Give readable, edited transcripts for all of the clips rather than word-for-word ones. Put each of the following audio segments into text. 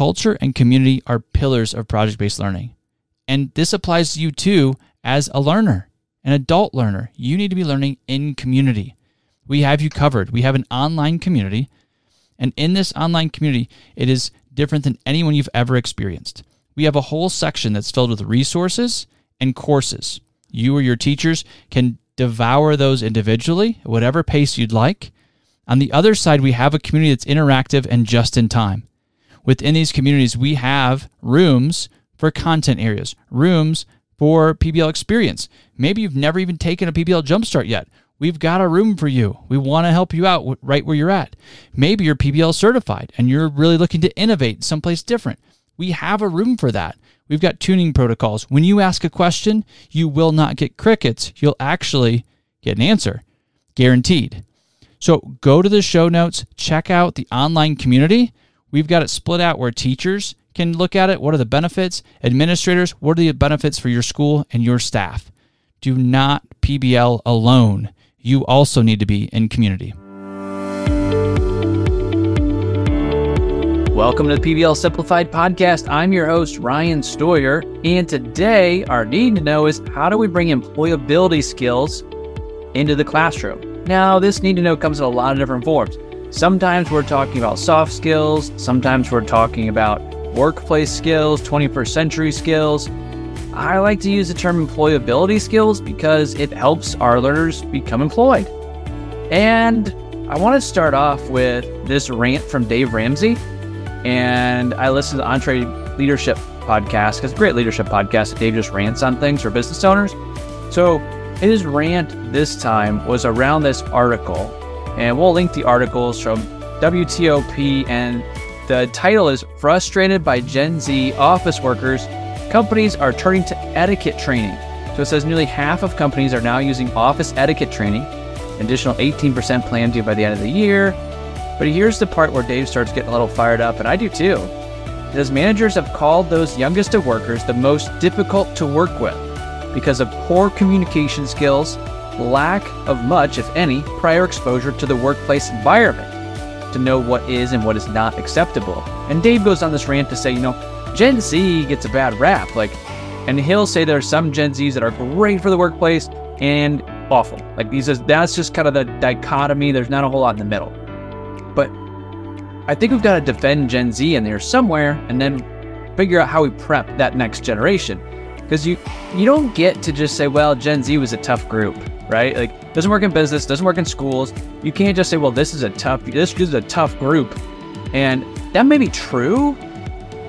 culture, and community are pillars of project-based learning. And this applies to you too as a learner, an adult learner. You need to be learning in community. We have you covered. We have an online community. And in this online community, it is different than anyone you've ever experienced. We have a whole section that's filled with resources and courses. You or your teachers can devour those individually, at whatever pace you'd like. On the other side, we have a community that's interactive and just in time. Within these communities, we have rooms for content areas, rooms for PBL experience. Maybe you've never even taken a PBL Jumpstart yet. We've got a room for you. We want to help you out right where you're at. Maybe you're PBL certified and you're really looking to innovate someplace different. We have a room for that. We've got tuning protocols. When you ask a question, you will not get crickets. You'll actually get an answer, guaranteed. So go to the show notes, check out the online community. We've got it split out where teachers can look at it. What are the benefits? Administrators, what are the benefits for your school and your staff? Do not PBL alone. You also need to be in community. Welcome to the PBL Simplified Podcast. I'm your host, Ryan Stoyer. And today, our need to know is how do we bring employability skills into the classroom? Now, this need to know comes in a lot of different forms. Sometimes we're talking about soft skills. Sometimes we're talking about workplace skills, 21st century skills. I like to use the term employability skills because it helps our learners become employed. And I want to start off with this rant from Dave Ramsey. And I listen to the EntreLeadership podcast because it's a great leadership podcast. Dave just rants on things for business owners. So his rant this time was around this article. And we'll link the articles from WTOP, and the title is Frustrated by Gen Z Office Workers, Companies Are Turning to Etiquette Training. So it says nearly half of companies are now using office etiquette training. An additional 18% plan due by the end of the year. But here's the part where Dave starts getting a little fired up, and I do too. It says managers have called those youngest of workers the most difficult to work with because of poor communication skills, lack of much, if any, prior exposure to the workplace environment to know what is and what is not acceptable. And Dave goes on this rant to say, Gen Z gets a bad rap. And he'll say there are some Gen Zs that are great for the workplace and awful. He says that's just kind of the dichotomy. There's not a whole lot in the middle. But I think we've got to defend Gen Z in there somewhere and then figure out how we prep that next generation. Because you don't get to just say, well, Gen Z was a tough group, right? Doesn't work in business, doesn't work in schools. You can't just say, well, this is a tough group. And that may be true,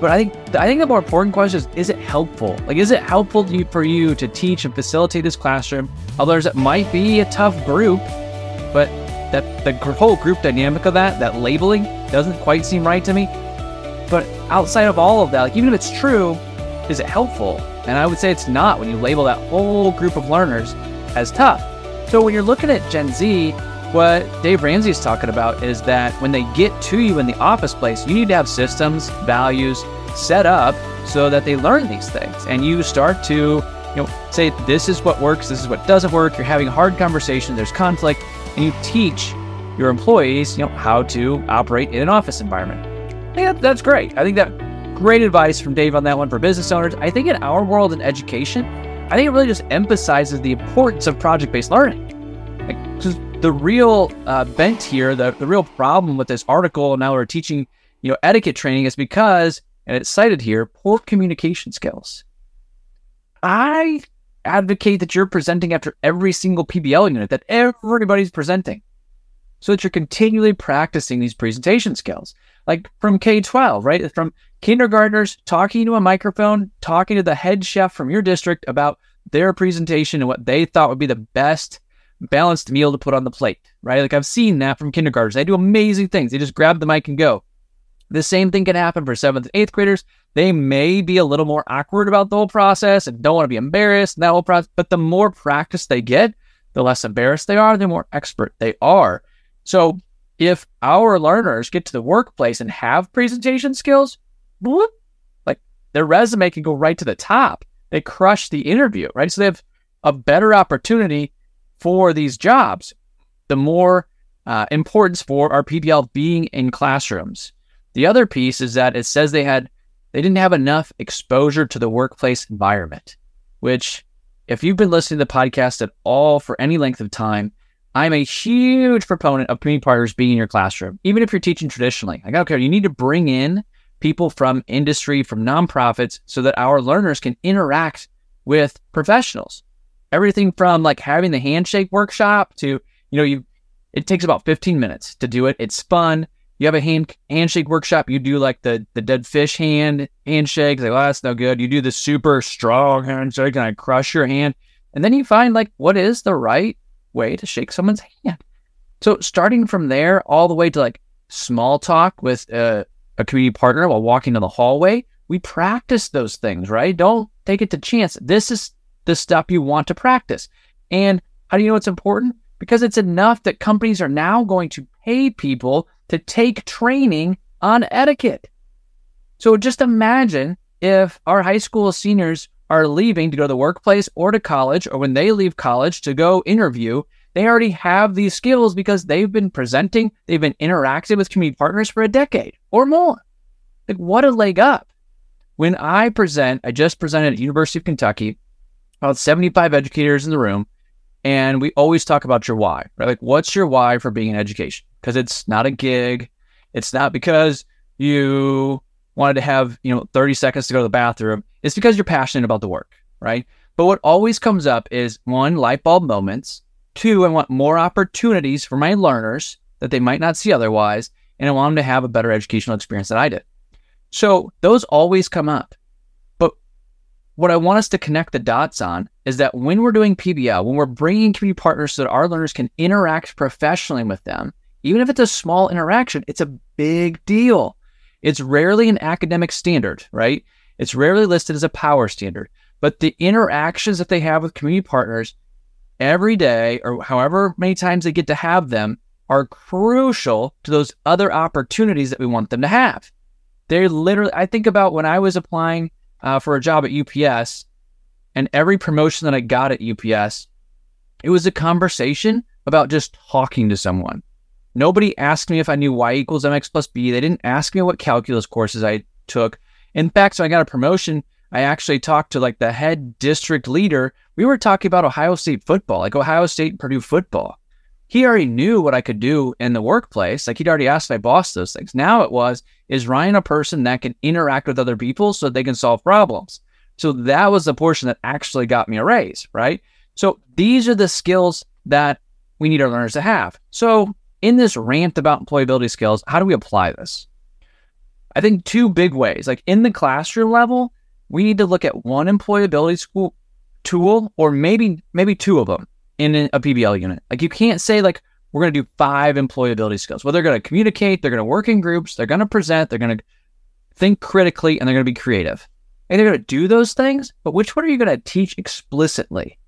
but I think the more important question is it helpful? Is it helpful for you to teach and facilitate this classroom? Others, it might be a tough group, but that the whole group dynamic of that labeling doesn't quite seem right to me. But outside of all of that, even if it's true, is it helpful? And I would say it's not when you label that whole group of learners as tough. So when you're looking at Gen Z, what Dave Ramsey is talking about is that when they get to you in the office place, you need to have systems, values set up so that they learn these things. And you start to, say this is what works, this is what doesn't work. You're having a hard conversation, there's conflict, and you teach your employees, how to operate in an office environment. Yeah, that's great. I think that great advice from Dave on that one for business owners. I think in our world in education, I think it really just emphasizes the importance of project-based learning. The real bent here, the real problem with this article, now we're teaching etiquette training, is because, and it's cited here, poor communication skills. I advocate that you're presenting after every single PBL unit, that everybody's presenting, so that you're continually practicing these presentation skills. From K-12, right? From kindergartners talking to a microphone, talking to the head chef from your district about their presentation and what they thought would be the best balanced meal to put on the plate, right? I've seen that from kindergartners. They do amazing things. They just grab the mic and go. The same thing can happen for 7th and 8th graders. They may be a little more awkward about the whole process and don't want to be embarrassed and that whole process, but the more practice they get, the less embarrassed they are, the more expert they are. So if our learners get to the workplace and have presentation skills, their resume can go right to the top. They crush the interview, right? So they have a better opportunity for these jobs. The more importance for our PBL being in classrooms. The other piece is that it says they didn't have enough exposure to the workplace environment, which if you've been listening to the podcast at all for any length of time, I'm a huge proponent of community partners being in your classroom, even if you're teaching traditionally. Like, okay, you need to bring in people from industry, from nonprofits, so that our learners can interact with professionals. Everything from like having the handshake workshop to, it takes about 15 minutes to do it. It's fun. You have a handshake workshop. You do like the dead fish handshake. Like, well, that's no good. You do the super strong handshake and I crush your hand. And then you find like, what is the right way to shake someone's hand? So starting from there all the way to like small talk with a community partner while walking down the hallway, we practice those things, right? Don't take it to chance. This is the stuff you want to practice. And how do you know it's important? Because it's enough that companies are now going to pay people to take training on etiquette. So just imagine if our high school seniors are leaving to go to the workplace or to college, or when they leave college to go interview, they already have these skills because they've been presenting, they've been interacting with community partners for a decade or more. Like, what a leg up. When I just presented at University of Kentucky, about 75 educators in the room, and we always talk about your why, right? Like, what's your why for being in education? Because it's not a gig. It's not because you wanted to have, 30 seconds to go to the bathroom. It's because you're passionate about the work, right? But what always comes up is, one, light bulb moments. Two, I want more opportunities for my learners that they might not see otherwise. And I want them to have a better educational experience than I did. So those always come up. But what I want us to connect the dots on is that when we're doing PBL, when we're bringing community partners so that our learners can interact professionally with them, even if it's a small interaction, it's a big deal. It's rarely an academic standard, right? It's rarely listed as a power standard. But the interactions that they have with community partners every day, or however many times they get to have them, are crucial to those other opportunities that we want them to have. They're literally, I think about when I was applying for a job at UPS, and every promotion that I got at UPS, it was a conversation about just talking to someone. Nobody asked me if I knew y equals mx plus b. They didn't ask me what calculus courses I took. In fact, so I got a promotion, I actually talked to like the head district leader. We were talking about Ohio State football, like Ohio State and Purdue football. He already knew what I could do in the workplace. Like, he'd already asked my boss those things. Now it was, is Ryan a person that can interact with other people so they can solve problems? So that was the portion that actually got me a raise, right? So these are the skills that we need our learners to have. So in this rant about employability skills, how do we apply this? I think two big ways. Like, in the classroom level, we need to look at one employability school tool, or maybe two of them in a PBL unit. Like, you can't say like, we're going to do 5 employability skills. Well, they're going to communicate, they're going to work in groups, they're going to present, they're going to think critically, and they're going to be creative. And they're going to do those things, but which one are you going to teach explicitly?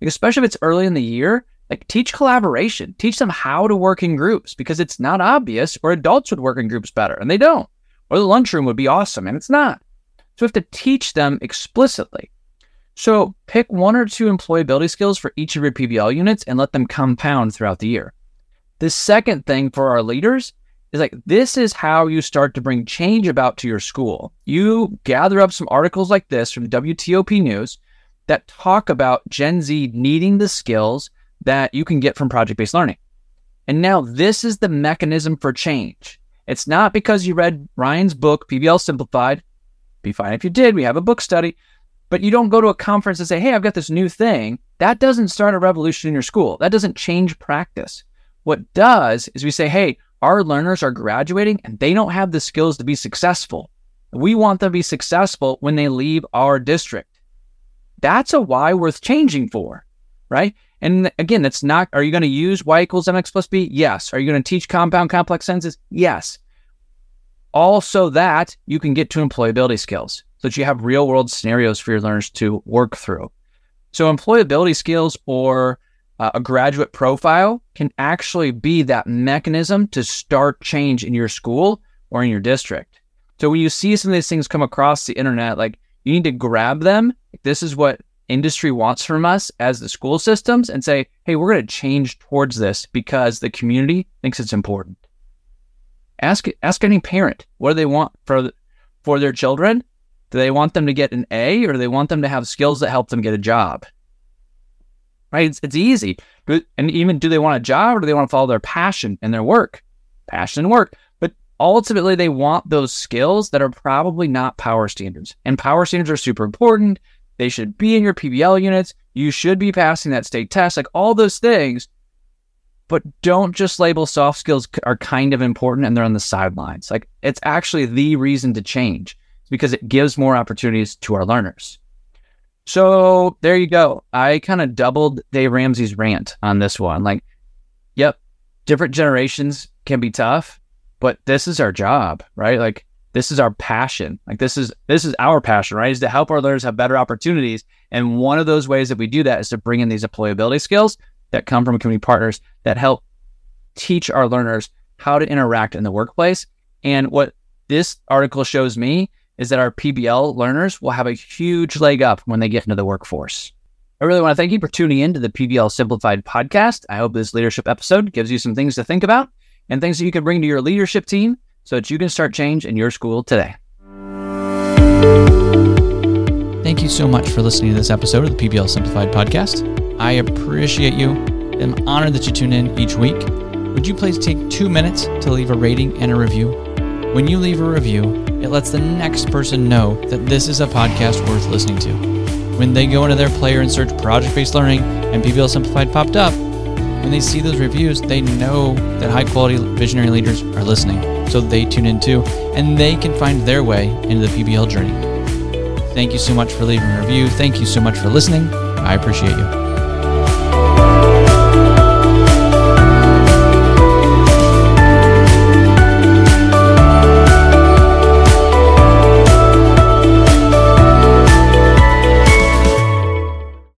Like, especially if it's early in the year, like, teach collaboration, teach them how to work in groups, because it's not obvious, or adults would work in groups better, and they don't. Or the lunchroom would be awesome, and it's not. So we have to teach them explicitly. So pick 1 or 2 employability skills for each of your PBL units and let them compound throughout the year. The second thing for our leaders is, like, this is how you start to bring change about to your school. You gather up some articles like this from WTOP News that talk about Gen Z needing the skills that you can get from project-based learning. And now this is the mechanism for change. It's not because you read Ryan's book, PBL Simplified. Be fine if you did. We have a book study. But you don't go to a conference and say, hey, I've got this new thing. That doesn't start a revolution in your school. That doesn't change practice. What does is we say, hey, our learners are graduating and they don't have the skills to be successful. We want them to be successful when they leave our district. That's a why worth changing for, right? And again, that's not, are you going to use y equals mx plus b? Yes. Are you going to teach compound complex sentences? Yes. Also, that you can get to employability skills so that you have real world scenarios for your learners to work through. So employability skills or a graduate profile can actually be that mechanism to start change in your school or in your district. So when you see some of these things come across the internet, like, you need to grab them. This is what industry wants from us as the school systems, and say, hey, we're going to change towards this because the community thinks it's important. Ask any parent what do they want for their children. Do they want them to get an A, or do they want them to have skills that help them get a job? Right? It's easy. And even, do they want a job, or do they want to follow their passion and their work? Passion and work. But ultimately, they want those skills that are probably not power standards. And power standards are super important. They should be in your PBL units. You should be passing that state test, like all those things. But don't just label soft skills are kind of important and they're on the sidelines. Like, it's actually the reason to change. It's because it gives more opportunities to our learners. So there you go. I kind of doubled Dave Ramsey's rant on this one. Like, yep, different generations can be tough, but this is our job, right? Like, this is our passion. Like, this is our passion, right? Is to help our learners have better opportunities. And one of those ways that we do that is to bring in these employability skills that come from community partners that help teach our learners how to interact in the workplace. And what this article shows me is that our PBL learners will have a huge leg up when they get into the workforce. I really want to thank you for tuning in to the PBL Simplified podcast. I hope this leadership episode gives you some things to think about and things that you can bring to your leadership team so that you can start change in your school today. Thank you so much for listening to this episode of the PBL Simplified podcast. I appreciate you. I'm honored that you tune in each week. Would you please take 2 minutes to leave a rating and a review? When you leave a review, it lets the next person know that this is a podcast worth listening to. When they go into their player and search project-based learning and PBL Simplified popped up, when they see those reviews, they know that high-quality visionary leaders are listening, so they tune in too, and they can find their way into the PBL journey. Thank you so much for leaving a review. Thank you so much for listening. I appreciate you.